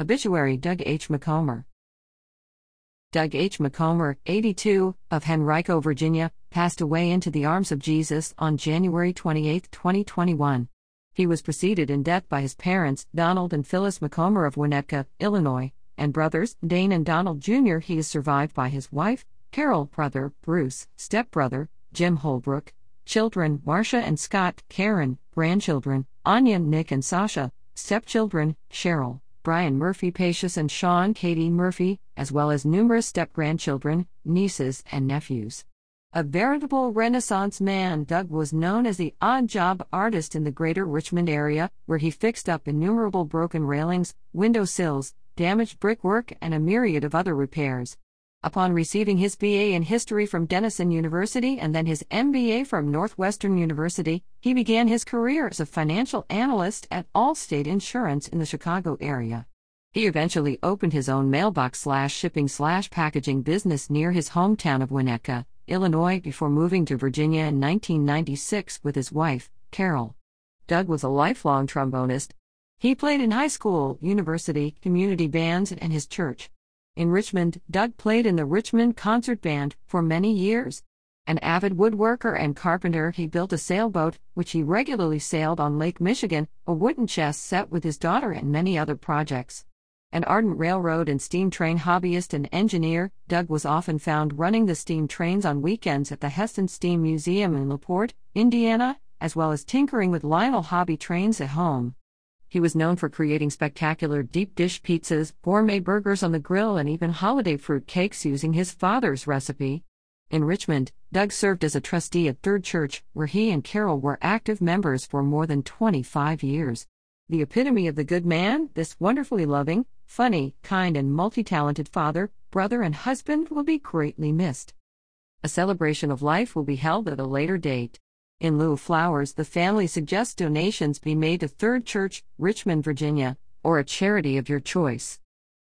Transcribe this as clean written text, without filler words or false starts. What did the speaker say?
Obituary Doug H. McComber. Doug H. McComber, 82, of Henrico, Virginia, passed away into the arms of Jesus on January 28, 2021. He was preceded in death by his parents, Donald and Phyllis McComber of Winnetka, Illinois, and brothers, Dane and Donald Jr. He is survived by his wife, Carol, brother, Bruce, stepbrother, Jim Holbrook, children, Marsha and Scott, Karen, grandchildren, Anya, Nick and Sasha, stepchildren, Cheryl, Brian Murphy Pacius and Sean Katie Murphy, as well as numerous step-grandchildren, nieces, and nephews. A veritable Renaissance man, Doug was known as the odd-job artist in the greater Richmond area, where he fixed up innumerable broken railings, window sills, damaged brickwork, and a myriad of other repairs. Upon receiving his B.A. in history from Denison University and then his M.B.A. from Northwestern University, he began his career as a financial analyst at Allstate Insurance in the Chicago area. He eventually opened his own mailbox/shipping/packaging business near his hometown of Winnetka, Illinois, before moving to Virginia in 1996 with his wife, Carol. Doug was a lifelong trombonist. He played in high school, university, community bands, and his church. In Richmond, Doug played in the Richmond Concert Band for many years. An avid woodworker and carpenter, he built a sailboat, which he regularly sailed on Lake Michigan, a wooden chess set with his daughter, and many other projects. An ardent railroad and steam train hobbyist and engineer, Doug was often found running the steam trains on weekends at the Heston Steam Museum in LaPorte, Indiana, as well as tinkering with Lionel hobby trains at home. He was known for creating spectacular deep-dish pizzas, gourmet burgers on the grill, and even holiday fruit cakes using his father's recipe. In Richmond, Doug served as a trustee at Third Church, where he and Carol were active members for more than 25 years. The epitome of the good man, this wonderfully loving, funny, kind, and multi-talented father, brother, and husband will be greatly missed. A celebration of life will be held at a later date. In lieu of flowers, the family suggests donations be made to Third Church, Richmond, Virginia, or a charity of your choice.